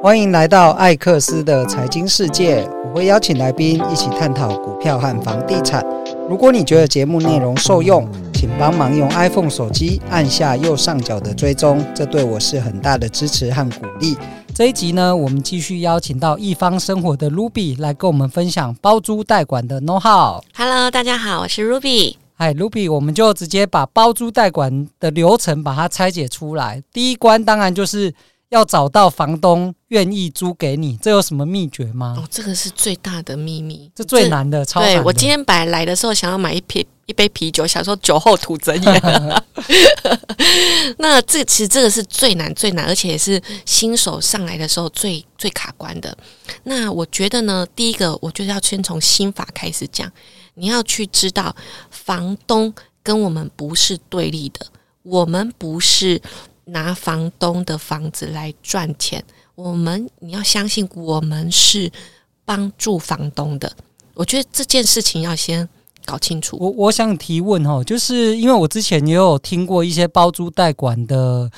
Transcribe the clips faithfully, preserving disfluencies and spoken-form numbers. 欢迎来到艾克斯的财经世界，我会邀请来宾一起探讨股票和房地产。如果你觉得节目内容受用，请帮忙用 iPhone 手机按下右上角的追踪，这对我是很大的支持和鼓励。这一集呢，我们继续邀请到一方生活的 Ruby 来跟我们分享包租代管的 know how。Hello， 大家好，我是 Ruby。嗨 Ruby， 我们就直接把包租代管的流程把它拆解出来。第一关当然就是要找到房东愿意租给你，这有什么秘诀吗？哦，这个是最大的秘密，这最难的，超难的。对，我今天本来来的时候想要买一瓶一杯啤酒，想说酒后吐真言。那这其实这个是最难最难，而且也是新手上来的时候最最卡关的。那我觉得呢，第一个我就要先从心法开始讲，你要去知道房东跟我们不是对立的，我们不是拿房东的房子来赚钱，我们你要相信我们是帮助房东的。我觉得这件事情要先搞清楚。 我, 我想提问、哦、就是因为我之前也有听过一些包租代管的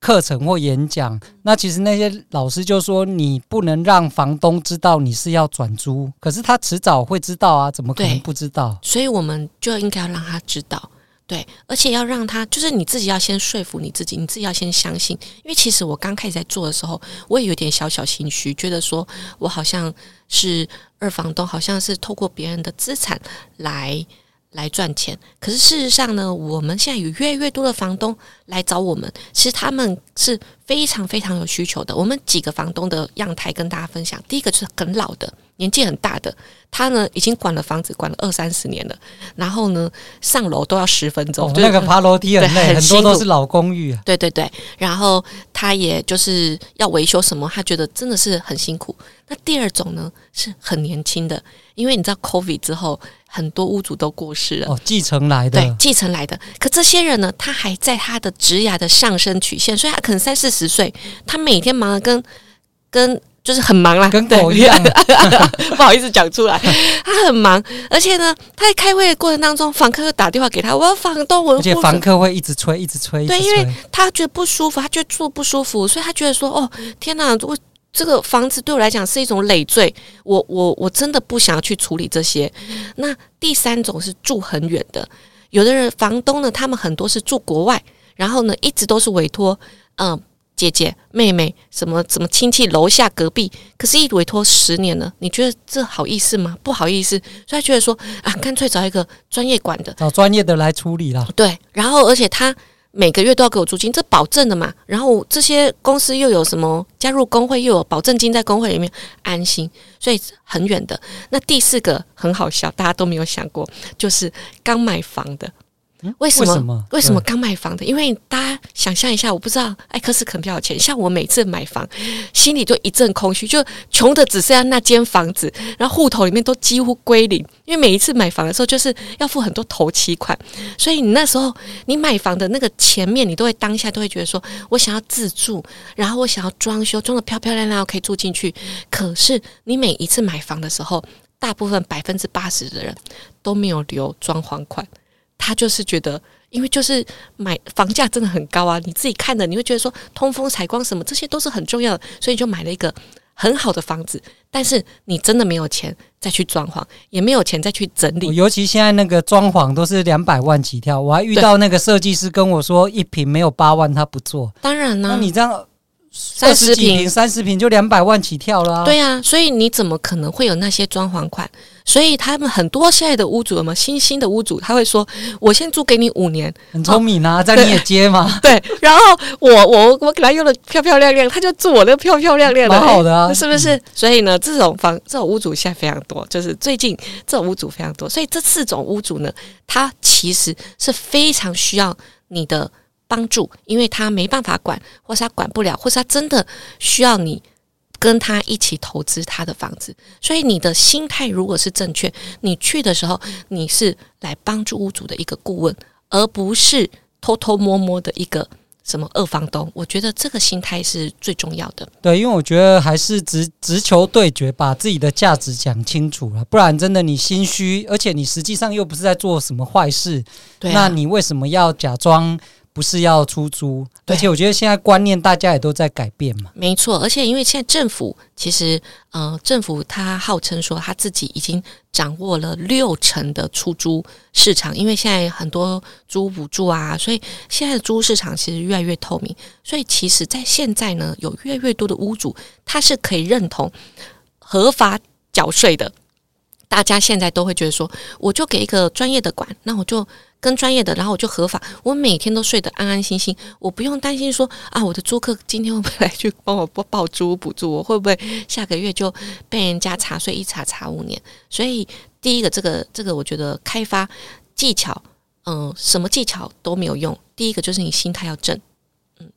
课程或演讲，那其实那些老师就说你不能让房东知道你是要转租，可是他迟早会知道啊，怎么可能不知道？所以我们就应该要让他知道，对，而且要让他，就是你自己要先说服你自己，你自己要先相信。因为其实我刚开始在做的时候，我也有点小小心虚，觉得说我好像是二房东，好像是透过别人的资产来来赚钱。可是事实上呢，我们现在有越来越多的房东来找我们，其实他们是非常非常有需求的。我们几个房东的样态跟大家分享，第一个就是很老的，年纪很大的，他呢已经管了房子管了二三十年了，然后呢上楼都要十分钟、哦就是、那个爬楼梯很累，很多都是老公寓、啊、对对对，然后他也就是要维修什么，他觉得真的是很辛苦。那第二种呢是很年轻的，因为你知道 COVID 之后很多屋主都过世了、哦、继承来的，对，继承来的。可这些人呢，他还在他的职涯的上升曲线，所以他可能三四十岁，他每天忙得跟跟就是很忙啦，跟狗一样。不好意思讲出来，他很忙，而且呢，他在开会的过程当中，房客打电话给他，我要房东，我而且房客会一直催，一直催，对，因为他觉得不舒服，他觉得住不舒服，所以他觉得说，哦，天哪，我这个房子对我来讲是一种累赘，我我我真的不想要去处理这些。那第三种是住很远的，有的人房东呢，他们很多是住国外，然后呢，一直都是委托，嗯、呃。姐姐妹妹什么什么亲戚楼下隔壁，可是一委托十年了，你觉得这好意思吗？不好意思，所以他觉得说啊，干脆找一个专业管的，找专业的来处理啦。对，然后而且他每个月都要给我租金，这保证的嘛，然后这些公司又有什么加入工会，又有保证金在工会里面，安心，所以很远的。那第四个很好笑，大家都没有想过，就是刚买房的。为什么为什么刚买房的？因为大家想象一下，我不知道艾克斯肯比较有钱，像我每次买房心里就一阵空虚，就穷的只剩下那间房子，然后户头里面都几乎归零，因为每一次买房的时候就是要付很多头期款，所以你那时候你买房的那个前面，你都会当下都会觉得说我想要自住，然后我想要装修装得漂漂亮亮可以住进去。可是你每一次买房的时候，大部分 百分之八十 的人都没有留装潢款，他就是觉得，因为就是买房价真的很高啊，你自己看的，你会觉得说通风采光什么这些都是很重要的，所以你就买了一个很好的房子，但是你真的没有钱再去装潢，也没有钱再去整理。尤其现在那个装潢都是两百万起跳，我还遇到那个设计师跟我说，一坪没有八万他不做。当然啦、啊，那你这样三十几坪、三十坪就两百万起跳了、啊。对啊，所以你怎么可能会有那些装潢款？所以他们很多现在的屋主，有没有新兴的屋主，他会说我先租给你五年，很聪明啊，这样、哦、你也接嘛。对，然后我我我给他用的漂漂亮亮，他就住我的漂漂亮亮的，蛮好的啊、欸，是不是？所以呢，这种房这种屋主现在非常多，就是最近这种屋主非常多，所以这四种屋主呢，他其实是非常需要你的帮助，因为他没办法管，或是他管不了，或是他真的需要你跟他一起投资他的房子。所以你的心态如果是正确，你去的时候你是来帮助屋主的一个顾问，而不是偷偷摸摸的一个什么二房东。我觉得这个心态是最重要的。对，因为我觉得还是直直球对决，把自己的价值讲清楚了，不然真的你心虚，而且你实际上又不是在做什么坏事、对啊、那你为什么要假装不是要出租，而且我觉得现在观念大家也都在改变嘛。没错，而且因为现在政府其实、呃、政府他号称说他自己已经掌握了六成的出租市场，因为现在很多租补助啊，所以现在的租市场其实越来越透明，所以其实在现在呢，有越来越多的屋主他是可以认同合法缴税的。大家现在都会觉得说，我就给一个专业的管，那我就跟专业的，然后我就合法，我每天都睡得安安心心，我不用担心说啊，我的租客今天会不会来去帮我报租补助，我会不会下个月就被人家查税，一查查五年。所以第一个，这个这个我觉得开发技巧，嗯、呃，什么技巧都没有用，第一个就是你心态要正。嗯，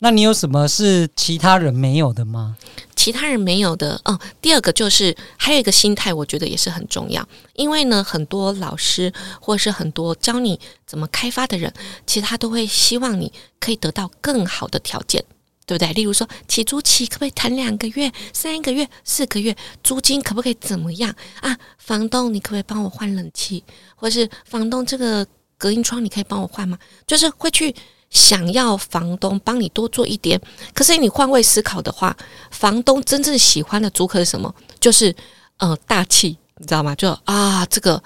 那你有什么是其他人没有的吗？其他人没有的，嗯，第二个就是还有一个心态，我觉得也是很重要。因为呢，很多老师或是很多教你怎么开发的人，其实他都会希望你可以得到更好的条件，对不对？例如说，起租期可不可以谈两个月、三个月、四个月？租金可不可以怎么样啊？房东，你可不可以帮我换冷气？或是房东，这个隔音窗你可以帮我换吗？就是会去想要房东帮你多做一点。可是你换位思考的话，房东真正喜欢的租客是什么？就是呃大气，你知道吗？就啊，这个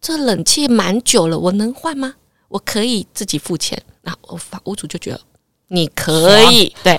这冷气蛮久了，我能换吗？我可以自己付钱。然后房屋主就觉得你可以，对。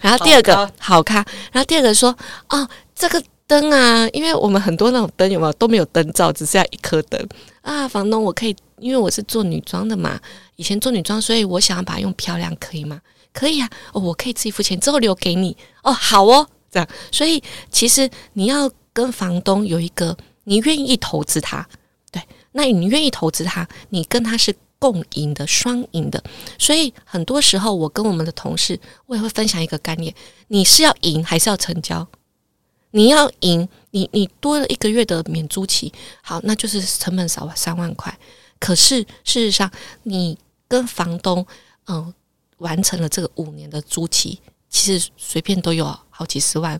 然后第二个好咖，然后第二个说啊，这个灯啊，因为我们很多那种灯有没有都没有灯罩，只剩下一颗灯啊。房东，我可以，因为我是做女装的嘛，以前做女装，所以我想要把它用漂亮，可以吗？可以啊，哦，我可以自己付钱，之后留给你哦，好哦，这样。所以其实你要跟房东有一个你愿意投资他，对，那你愿意投资他，你跟他是共赢的，双赢的。所以很多时候我跟我们的同事，我也会分享一个概念，你是要赢还是要成交？你要赢，你你多了一个月的免租期，好，那就是成本少了三万块。可是事实上你跟房东嗯、呃、完成了这个五年的租期，其实随便都有好几十万，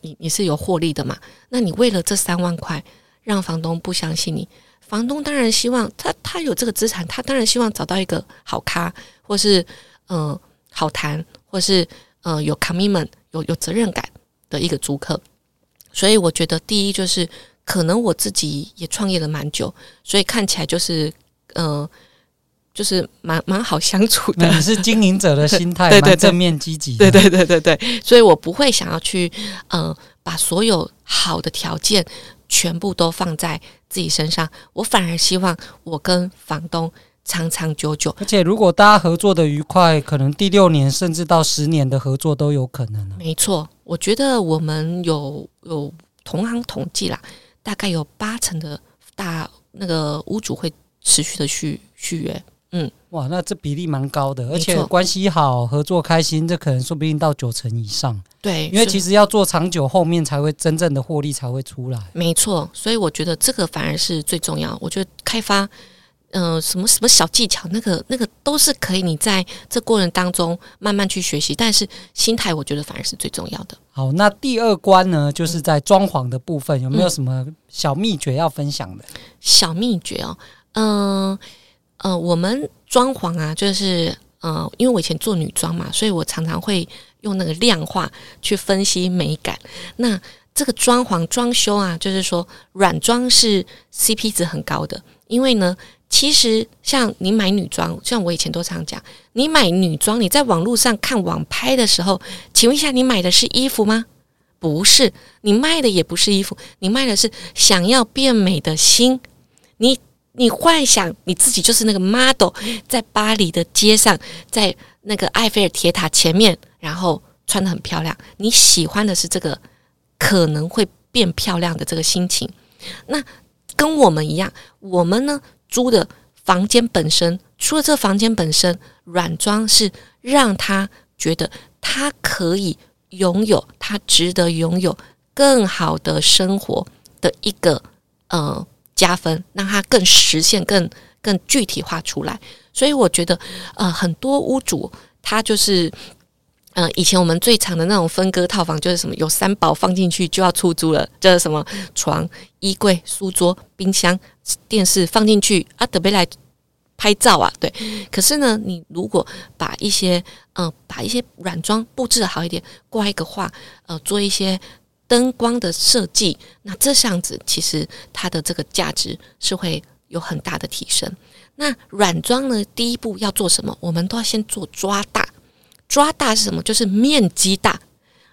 你你是有获利的嘛。那你为了这三万块让房东不相信你，房东当然希望他他有这个资产，他当然希望找到一个好咖，或是嗯、呃、好谈，或是嗯、呃、有 commitment 有有责任感的一个租客。所以我觉得第一就是可能我自己也创业了蛮久，所以看起来就是呃，就是蛮蛮好相处的。你是经营者的心态，对对对，蛮正面积极的。对对对对对，所以我不会想要去呃把所有好的条件全部都放在自己身上，我反而希望我跟房东长长久久，而且如果大家合作的愉快，可能第六年甚至到十年的合作都有可能、啊、没错，我觉得我们有有同行统计啦，大概有八成的大那个屋主会持续的续续约，嗯，哇，那这比例蛮高的，而且关系好、合作开心，这可能说不定到九成以上。对，因为其实要做长久，后面才会真正的获利才会出来。没错，所以我觉得这个反而是最重要。我觉得开发，呃，什么什么小技巧，那个那个都是可以你在这过程当中慢慢去学习，但是心态我觉得反而是最重要的。好，那第二关呢，就是在装潢的部分，有没有什么小秘诀要分享的？嗯、小秘诀哦，嗯 呃, 呃，我们装潢啊，就是呃，因为我以前做女装嘛，所以我常常会用那个量化去分析美感。那这个装潢装修啊，就是说软装是 C P 值很高的，因为呢。其实像你买女装，像我以前都常讲，你买女装，你在网络上看网拍的时候，请问一下，你买的是衣服吗？不是，你卖的也不是衣服，你卖的是想要变美的心。你你幻想你自己就是那个 model， 在巴黎的街上，在那个埃菲尔铁塔前面，然后穿得很漂亮。你喜欢的是这个可能会变漂亮的这个心情。那跟我们一样，我们呢？租的房间本身，除了这房间本身，软装是让他觉得他可以拥有，他值得拥有更好的生活的一个呃加分，让他更实现、更更具体化出来。所以我觉得，呃，很多屋主他就是。呃，以前我们最常的那种分割套房就是什么，有三宝放进去就要出租了，就是什么床、衣柜、书桌、冰箱、电视放进去啊，得被来拍照啊，对。可是呢，你如果把一些呃把一些软装布置好一点，挂一个画，呃，做一些灯光的设计，那这样子其实它的这个价值是会有很大的提升。那软装呢，第一步要做什么？我们都要先做抓大。抓大是什么？就是面积大。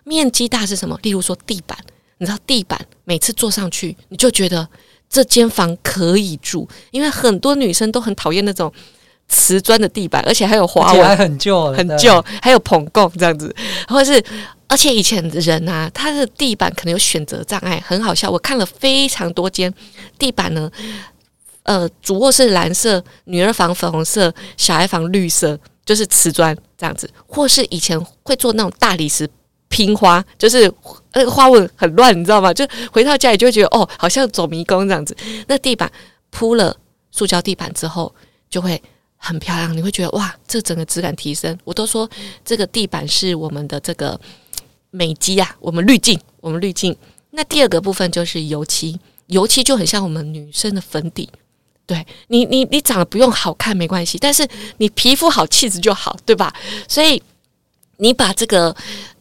面积大是什么？例如说地板，你知道地板每次坐上去，你就觉得这间房可以住，因为很多女生都很讨厌那种瓷砖的地板，而且还有花纹，还很旧很旧，还有膨共这样子，或者是而且以前的人啊，他的地板可能有选择障碍，很好笑。我看了非常多间地板呢，呃，主卧室蓝色，女儿房粉红色，小孩房绿色，就是瓷砖这样子，或是以前会做那种大理石拼花，就是那个花纹很乱，你知道吗？就回到家里就会觉得哦，好像走迷宫这样子。那地板铺了塑胶地板之后，就会很漂亮，你会觉得哇，这整个质感提升。我都说这个地板是我们的这个美肌啊，我们滤镜，我们滤镜。那第二个部分就是油漆，油漆就很像我们女生的粉底。对你，你你长得不用好看没关系，但是你皮肤好气质就好，对吧？所以你把这个。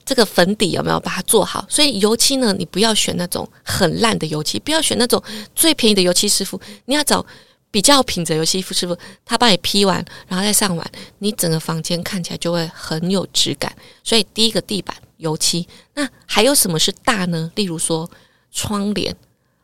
这个粉底有没有把它做好？所以油漆呢，你不要选那种很烂的油漆，不要选那种最便宜的油漆师傅，你要找比较品质油漆师傅，他帮你批完，然后再上完，你整个房间看起来就会很有质感。所以第一个地板油漆，那还有什么是大呢？例如说窗帘，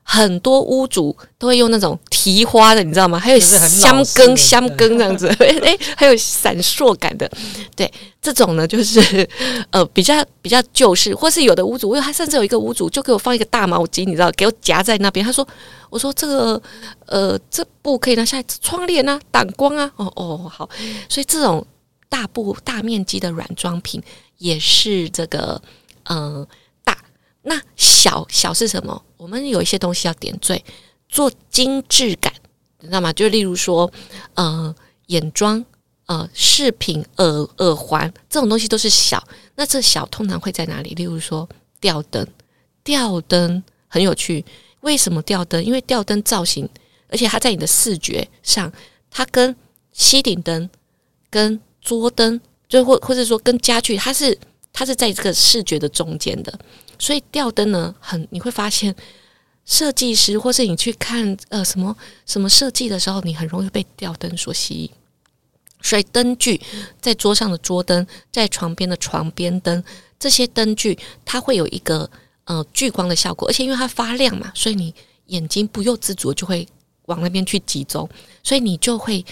很多屋主都会用那种提花的，你知道吗？还有香根香根这样子，哎，还有闪烁感的，对，这种呢就是呃比较比较旧式，或是有的屋主，他甚至有一个屋主就给我放一个大毛巾，你知道，给我夹在那边。他说，我说这个呃这布可以拿下来，窗帘啊，挡光啊，哦哦好，所以这种大布大面积的软装品也是这个嗯。呃那小小是什么？我们有一些东西要点缀，做精致感，你知道吗？就例如说，呃，眼妆、呃，饰品、耳耳环这种东西都是小。那这小通常会在哪里？例如说吊灯，吊灯很有趣。为什么吊灯？因为吊灯造型，而且它在你的视觉上，它跟吸顶灯、跟桌灯，就或或者说跟家具，它是它是在这个视觉的中间的。所以吊灯呢，很你会发现，设计师或是你去看呃什么什么设计的时候，你很容易被吊灯所吸引。所以灯具，在桌上的桌灯，在床边的床边灯，这些灯具它会有一个呃聚光的效果，而且因为它发亮嘛，所以你眼睛不由自主就会往那边去集中，所以你就会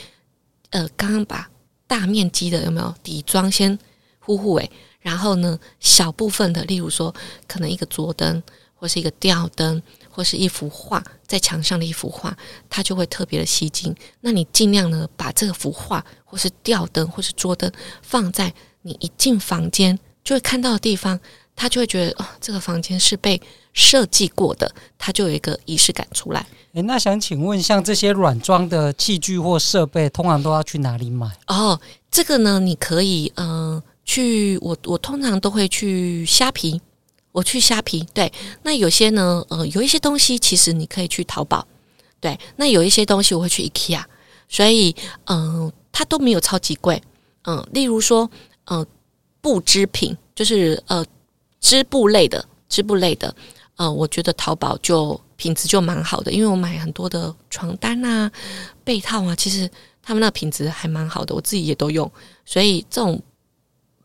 呃刚刚把大面积的有没有底妆先呼呼哎。然后呢，小部分的，例如说，可能一个桌灯，或是一个吊灯，或是一幅画，在墙上的一幅画，它就会特别的吸睛。那你尽量呢，把这幅画，或是吊灯，或是桌灯，放在你一进房间就会看到的地方，它就会觉得哦，这个房间是被设计过的，它就有一个仪式感出来。诶，那想请问，像这些软装的器具或设备，通常都要去哪里买？哦，这个呢，你可以嗯。呃去我我通常都会去虾皮，我去虾皮。对，那有些呢，呃，有一些东西其实你可以去淘宝，对。那有一些东西我会去 IKEA， 所以嗯、呃，它都没有超级贵。嗯、呃，例如说，呃，布织品，就是呃织布类的，织布类的，呃，我觉得淘宝就品质就蛮好的，因为我买很多的床单啊、被套啊，其实他们那品质还蛮好的，我自己也都用，所以这种。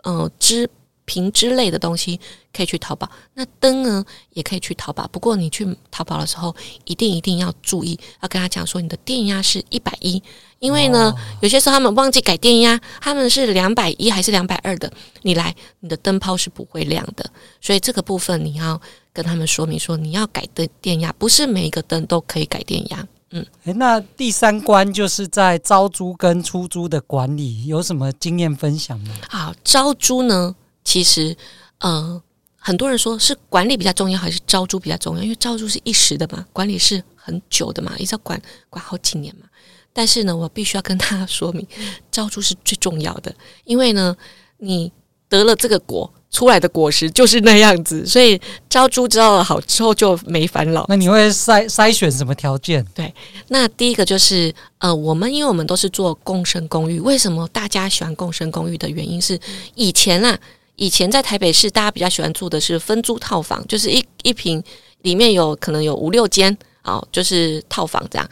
呃，织品之类的东西可以去淘宝，那灯呢也可以去淘宝。不过你去淘宝的时候，一定一定要注意，要跟他讲说你的电压是一百一，因为呢、哦、有些时候他们忘记改电压，他们是两百一还是两百二的，你来你的灯泡是不会亮的。所以这个部分你要跟他们说明说你要改的电压，不是每一个灯都可以改电压。嗯，那第三关就是在招租跟出租的管理，有什么经验分享吗？啊，招租呢，其实呃，很多人说是管理比较重要还是招租比较重要，因为招租是一时的嘛，管理是很久的嘛，一直要管管好几年嘛。但是呢，我必须要跟大家说明，招租是最重要的，因为呢，你得了这个果，出来的果实就是那样子，所以招株招了好之后就没烦恼。那你会筛筛选什么条件？对，那第一个就是呃，我们因为我们都是做共生公寓，为什么大家喜欢共生公寓的原因是以前啊，以前在台北市大家比较喜欢住的是分租套房，就是一一坪里面有可能有五六间哦，就是套房这样，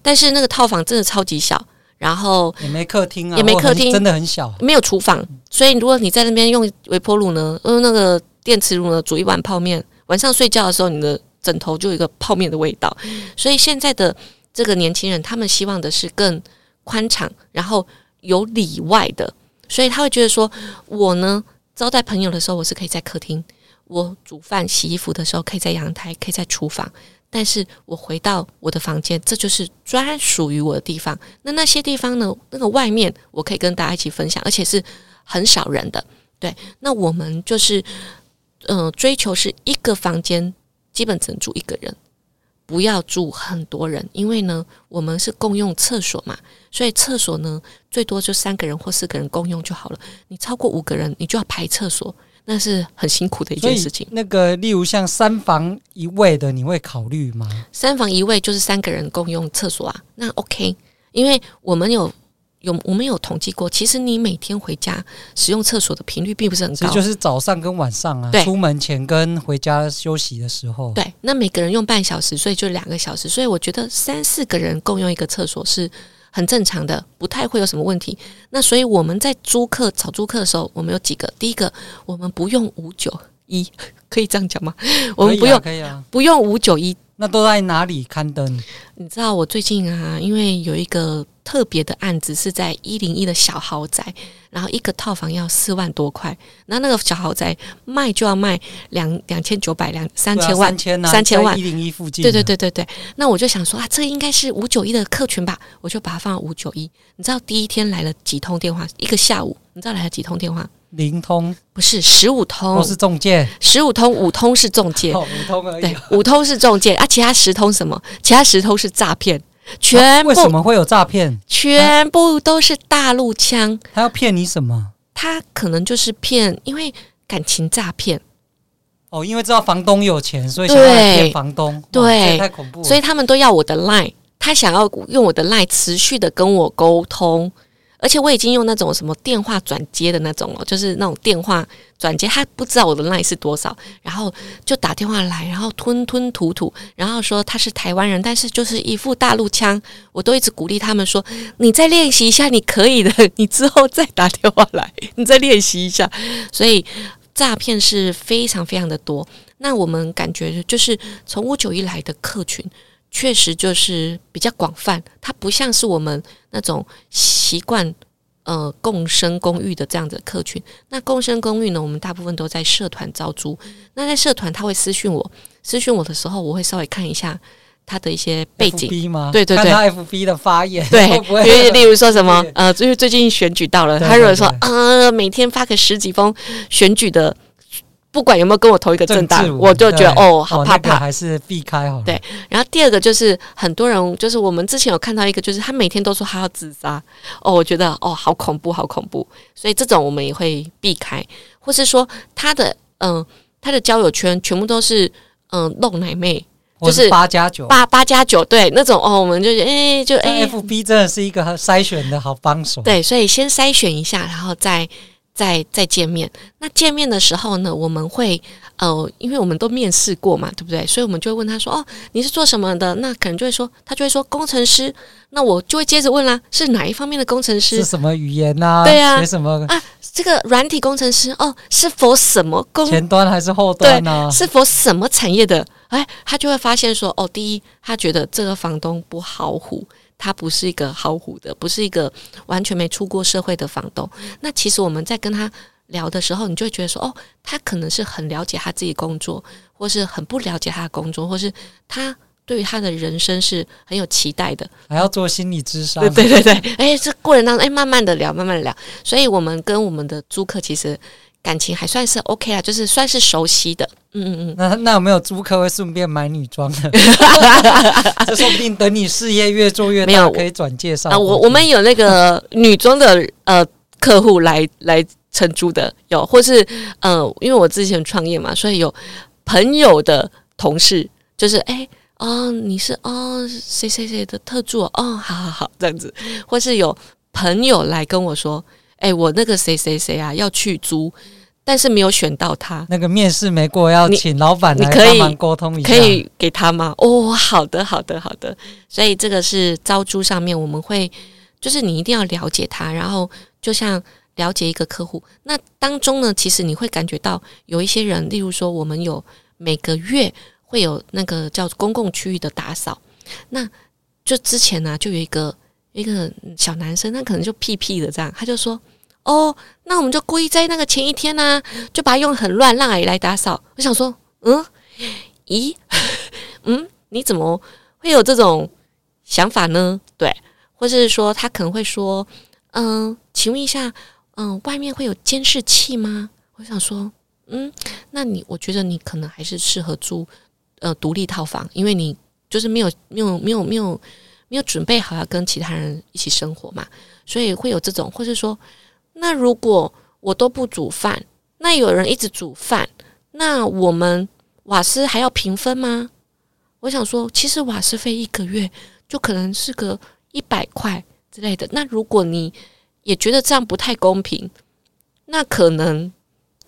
但是那个套房真的超级小，然后也没客厅啊，也没客厅，真的很小，没有厨房，所以如果你在那边用微波炉呢，用那个电磁炉呢煮一碗泡面，晚上睡觉的时候你的枕头就有一个泡面的味道。所以现在的这个年轻人他们希望的是更宽敞，然后有里外的，所以他会觉得说我呢招待朋友的时候我是可以在客厅，我煮饭洗衣服的时候可以在阳台，可以在厨房，但是我回到我的房间，这就是专属于我的地方。那那些地方呢，那个外面我可以跟大家一起分享，而且是很少人的。对，那我们就是呃，追求是一个房间基本只能住一个人，不要住很多人，因为呢我们是共用厕所嘛，所以厕所呢最多就三个人或四个人共用就好了，你超过五个人你就要排厕所，那是很辛苦的一件事情。那个例如像三房一卫的你会考虑吗？三房一卫就是三个人共用厕所啊，那 OK， 因为我们有有我们有统计过，其实你每天回家使用厕所的频率并不是很高，就是早上跟晚上啊，出门前跟回家休息的时候。对，那每个人用半小时，所以就两个小时，所以我觉得三四个人共用一个厕所是很正常的，不太会有什么问题。那所以我们在租客找租客的时候，我们有几个，第一个我们不用五九一，可以这样讲吗？我们不用、啊啊、不用五九一。那都在哪里刊登？你知道我最近啊，因为有一个特别的案子是在一零一的小豪宅，然后一个套房要四万多块，那那个小豪宅卖就要卖两两千九百两三千万、啊、三千、啊、三千万，在一零一附近。对对对对对。那我就想说啊，这应该是五九一的客群吧，我就把它放到五九一。你知道第一天来了几通电话？一个下午，你知道来了几通电话？零通不是十五通，都是中介。十五通五通是中介，哦、五通而已。对，五通是中介啊，其他十通什么？其他十通是诈骗，全部、啊、为什么会有诈骗？全部都是大陆腔。他要骗你什么？他可能就是骗，因为感情诈骗。哦，因为知道房东有钱，所以想要来骗房东。对，太恐怖了。所以他们都要我的 LINE， 他想要用我的 LINE 持续的跟我沟通。而且我已经用那种什么电话转接的那种了，就是那种电话转接，他不知道我的 LINE 是多少，然后就打电话来，然后吞吞吐吐，然后说他是台湾人，但是就是一副大陆腔。我都一直鼓励他们说，你再练习一下，你可以的，你之后再打电话来，你再练习一下。所以诈骗是非常非常的多。那我们感觉就是从五九一来的客群确实就是比较广泛，它不像是我们那种习惯呃共生公寓的这样的客群。那共生公寓呢，我们大部分都在社团招租。那在社团他会私讯我，私讯我的时候，我会稍微看一下他的一些背景 ，F B 吗？对对对，看他 F B 的发言，对，会不会因为例如说什么呃，就是最近选举到了，对对对，他如果说呃每天发个十几封选举的。不管有没有跟我同一个政党，我就觉得哦，好怕怕，那個、还是避开好了。对，然后第二个就是很多人，就是我们之前有看到一个，就是他每天都说他要自杀，哦，我觉得哦，好恐怖，好恐怖。所以这种我们也会避开，或是说他的嗯、呃，他的交友圈全部都是嗯露、呃、奶妹，就是八加九，八八加九，对那种哦，我们就哎、欸、就哎、欸、，F B 真的是一个筛选的好帮手。对，所以先筛选一下，然后再。再再见面，那见面的时候呢，我们会呃，因为我们都面试过嘛，对不对？所以我们就会问他说：“哦，你是做什么的？”那可能就会说，他就会说工程师。那我就会接着问啦，是哪一方面的工程师？是什么语言啊？对啊，学什么啊？这个软体工程师哦，是否什么工前端还是后端啊？对，是否什么产业的？哎，他就会发现说，哦，第一，他觉得这个房东不好唬。他不是一个好唬的，不是一个完全没出过社会的房东。那其实我们在跟他聊的时候，你就会觉得说，哦，他可能是很了解他自己工作，或是很不了解他的工作，或是他对于他的人生是很有期待的，还要做心理咨商。对对对，哎，这过程当中，哎，慢慢的聊，慢慢的聊。所以我们跟我们的租客其实感情还算是 OK 啦，就是算是熟悉的。嗯嗯，那那有没有租客会顺便买女装的？这说不定等你事业越做越大，可以转介绍。啊，我我们有那个女装的呃客户来来承租的有，或是呃，因为我之前创业嘛，所以有朋友的同事就是哎。欸哦，你是哦谁谁谁的特助哦，哦好好好这样子，或是有朋友来跟我说，哎、欸，我那个谁谁谁啊要去租，但是没有选到他，那个面试没过，要请老板来帮忙沟通一下，可以给他吗？哦，好的好的好的，所以这个是招租上面我们会，就是你一定要了解他，然后就像了解一个客户，那当中呢，其实你会感觉到有一些人，例如说我们有每个月。会有那个叫公共区域的打扫，那就之前呢、啊，就有一个一个小男生，他可能就屁屁的这样，他就说：“哦，那我们就故意在那个前一天呢、啊，就把它用很乱，让阿姨来打扫。”我想说，嗯，咦，嗯，你怎么会有这种想法呢？对，或是说他可能会说：“嗯，请问一下，嗯，外面会有监视器吗？”我想说，嗯，那你我觉得你可能还是适合租。呃，独立套房，因为你就是没有没有没有没有没有准备好要跟其他人一起生活嘛，所以会有这种，或是说，那如果我都不煮饭，那有人一直煮饭，那我们瓦斯还要平分吗？我想说，其实瓦斯费一个月就可能是个一百块之类的，那如果你也觉得这样不太公平，那可能。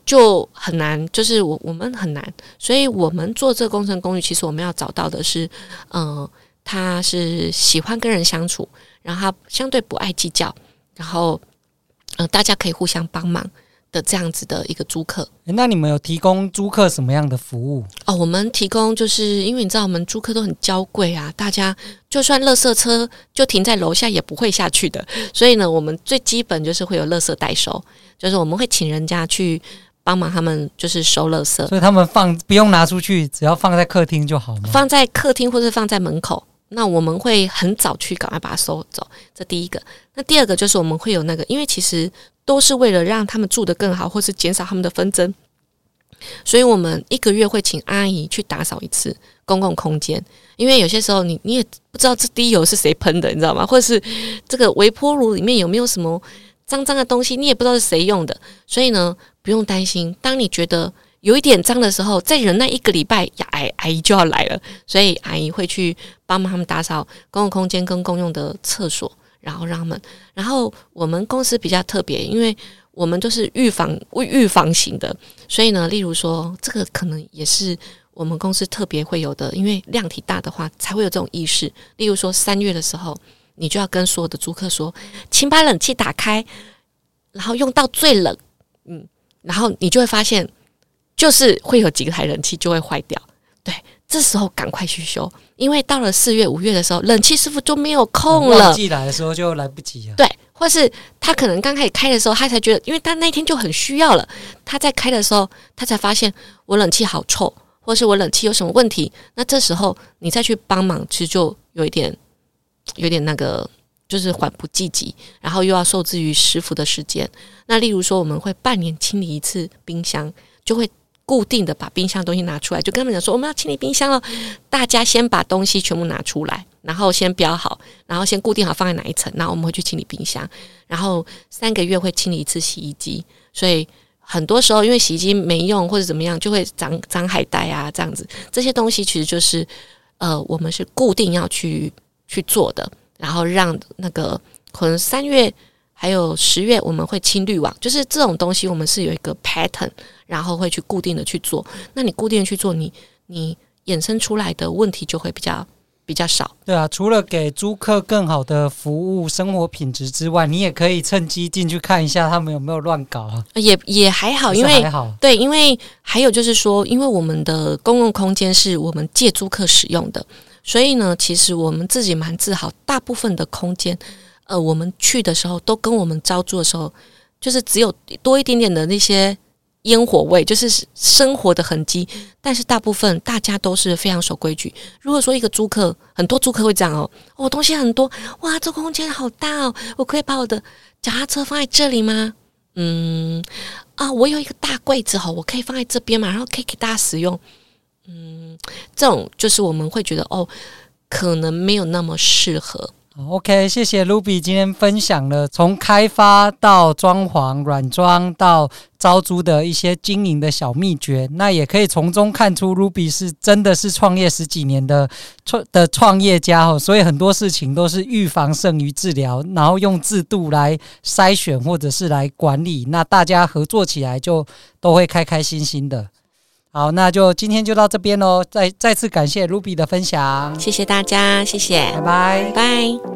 就很难，就是我我们很难，所以我们做这工程公寓，其实我们要找到的是，嗯、呃，他是喜欢跟人相处，然后他相对不爱计较，然后呃，大家可以互相帮忙的这样子的一个租客。那你们有提供租客什么样的服务？哦，我们提供就是因为你知道我们租客都很娇贵啊，大家就算垃圾车就停在楼下也不会下去的，所以呢，我们最基本就是会有垃圾代收，就是我们会请人家去。帮忙他们就是收垃圾，所以他们放不用拿出去，只要放在客厅就好吗？放在客厅或是放在门口，那我们会很早去赶快把它收走，这第一个。那第二个就是我们会有那个，因为其实都是为了让他们住得更好，或是减少他们的纷争，所以我们一个月会请阿姨去打扫一次公共空间，因为有些时候你你也不知道这滴油是谁喷的，你知道吗？或者是这个微波炉里面有没有什么脏脏的东西，你也不知道是谁用的，所以呢。不用担心，当你觉得有一点脏的时候，再忍耐一个礼拜，呀，阿姨就要来了。所以阿姨会去帮忙他们打扫公共空间跟公用的厕所，然后让他们。然后我们公司比较特别，因为我们就是预防预防型的，所以呢，例如说这个可能也是我们公司特别会有的，因为量体大的话才会有这种意识。例如说三月的时候，你就要跟所有的租客说，请把冷气打开，然后用到最冷，嗯。然后你就会发现，就是会有几台冷气就会坏掉，对，这时候赶快去修，因为到了四月、五月的时候，冷气师傅就没有空了。旺季来的时候就来不及了。对，或是他可能刚开始开的时候，他才觉得，因为他那天就很需要了，他在开的时候，他才发现我冷气好臭，或是我冷气有什么问题。那这时候你再去帮忙，其实就有一点，有点那个。就是缓不济急，然后又要受制于师傅的时间。那例如说，我们会半年清理一次冰箱，就会固定的把冰箱的东西拿出来，就跟他们讲说，我们要清理冰箱了，大家先把东西全部拿出来，然后先标好，然后先固定好放在哪一层，然后我们会去清理冰箱。然后三个月会清理一次洗衣机，所以很多时候因为洗衣机没用或者怎么样，就会长长海带啊这样子，这些东西其实就是呃我们是固定要去去做的。然后让那个可能三月还有十月我们会清滤网，就是这种东西我们是有一个 pattern， 然后会去固定的去做。那你固定的去做，你你衍生出来的问题就会比较比较少。对啊，除了给租客更好的服务、生活品质之外，你也可以趁机进去看一下他们有没有乱搞啊。也也还好，因为还好对，因为还有就是说，因为我们的公共空间是我们借租客使用的。所以呢，其实我们自己蛮自豪，大部分的空间，呃，我们去的时候都跟我们招租的时候，就是只有多一点点的那些烟火味，就是生活的痕迹。但是大部分大家都是非常守规矩。如果说一个租客，很多租客会这样哦，我、哦、东西很多，哇，这空间好大哦，我可以把我的脚踏车放在这里吗？嗯，啊，我有一个大柜子哦，我可以放在这边嘛，然后可以给大家使用。嗯，这种就是我们会觉得哦，可能没有那么适合。OK， 谢谢 Ruby 今天分享了从开发到装潢、软装到招租的一些经营的小秘诀，那也可以从中看出 Ruby 是真的是创业十几年的的创业家、哦、所以很多事情都是预防胜于治疗，然后用制度来筛选或者是来管理，那大家合作起来就都会开开心心的。好，那就今天就到这边咯，再再次感谢 Ruby 的分享，谢谢大家，谢谢，拜拜拜。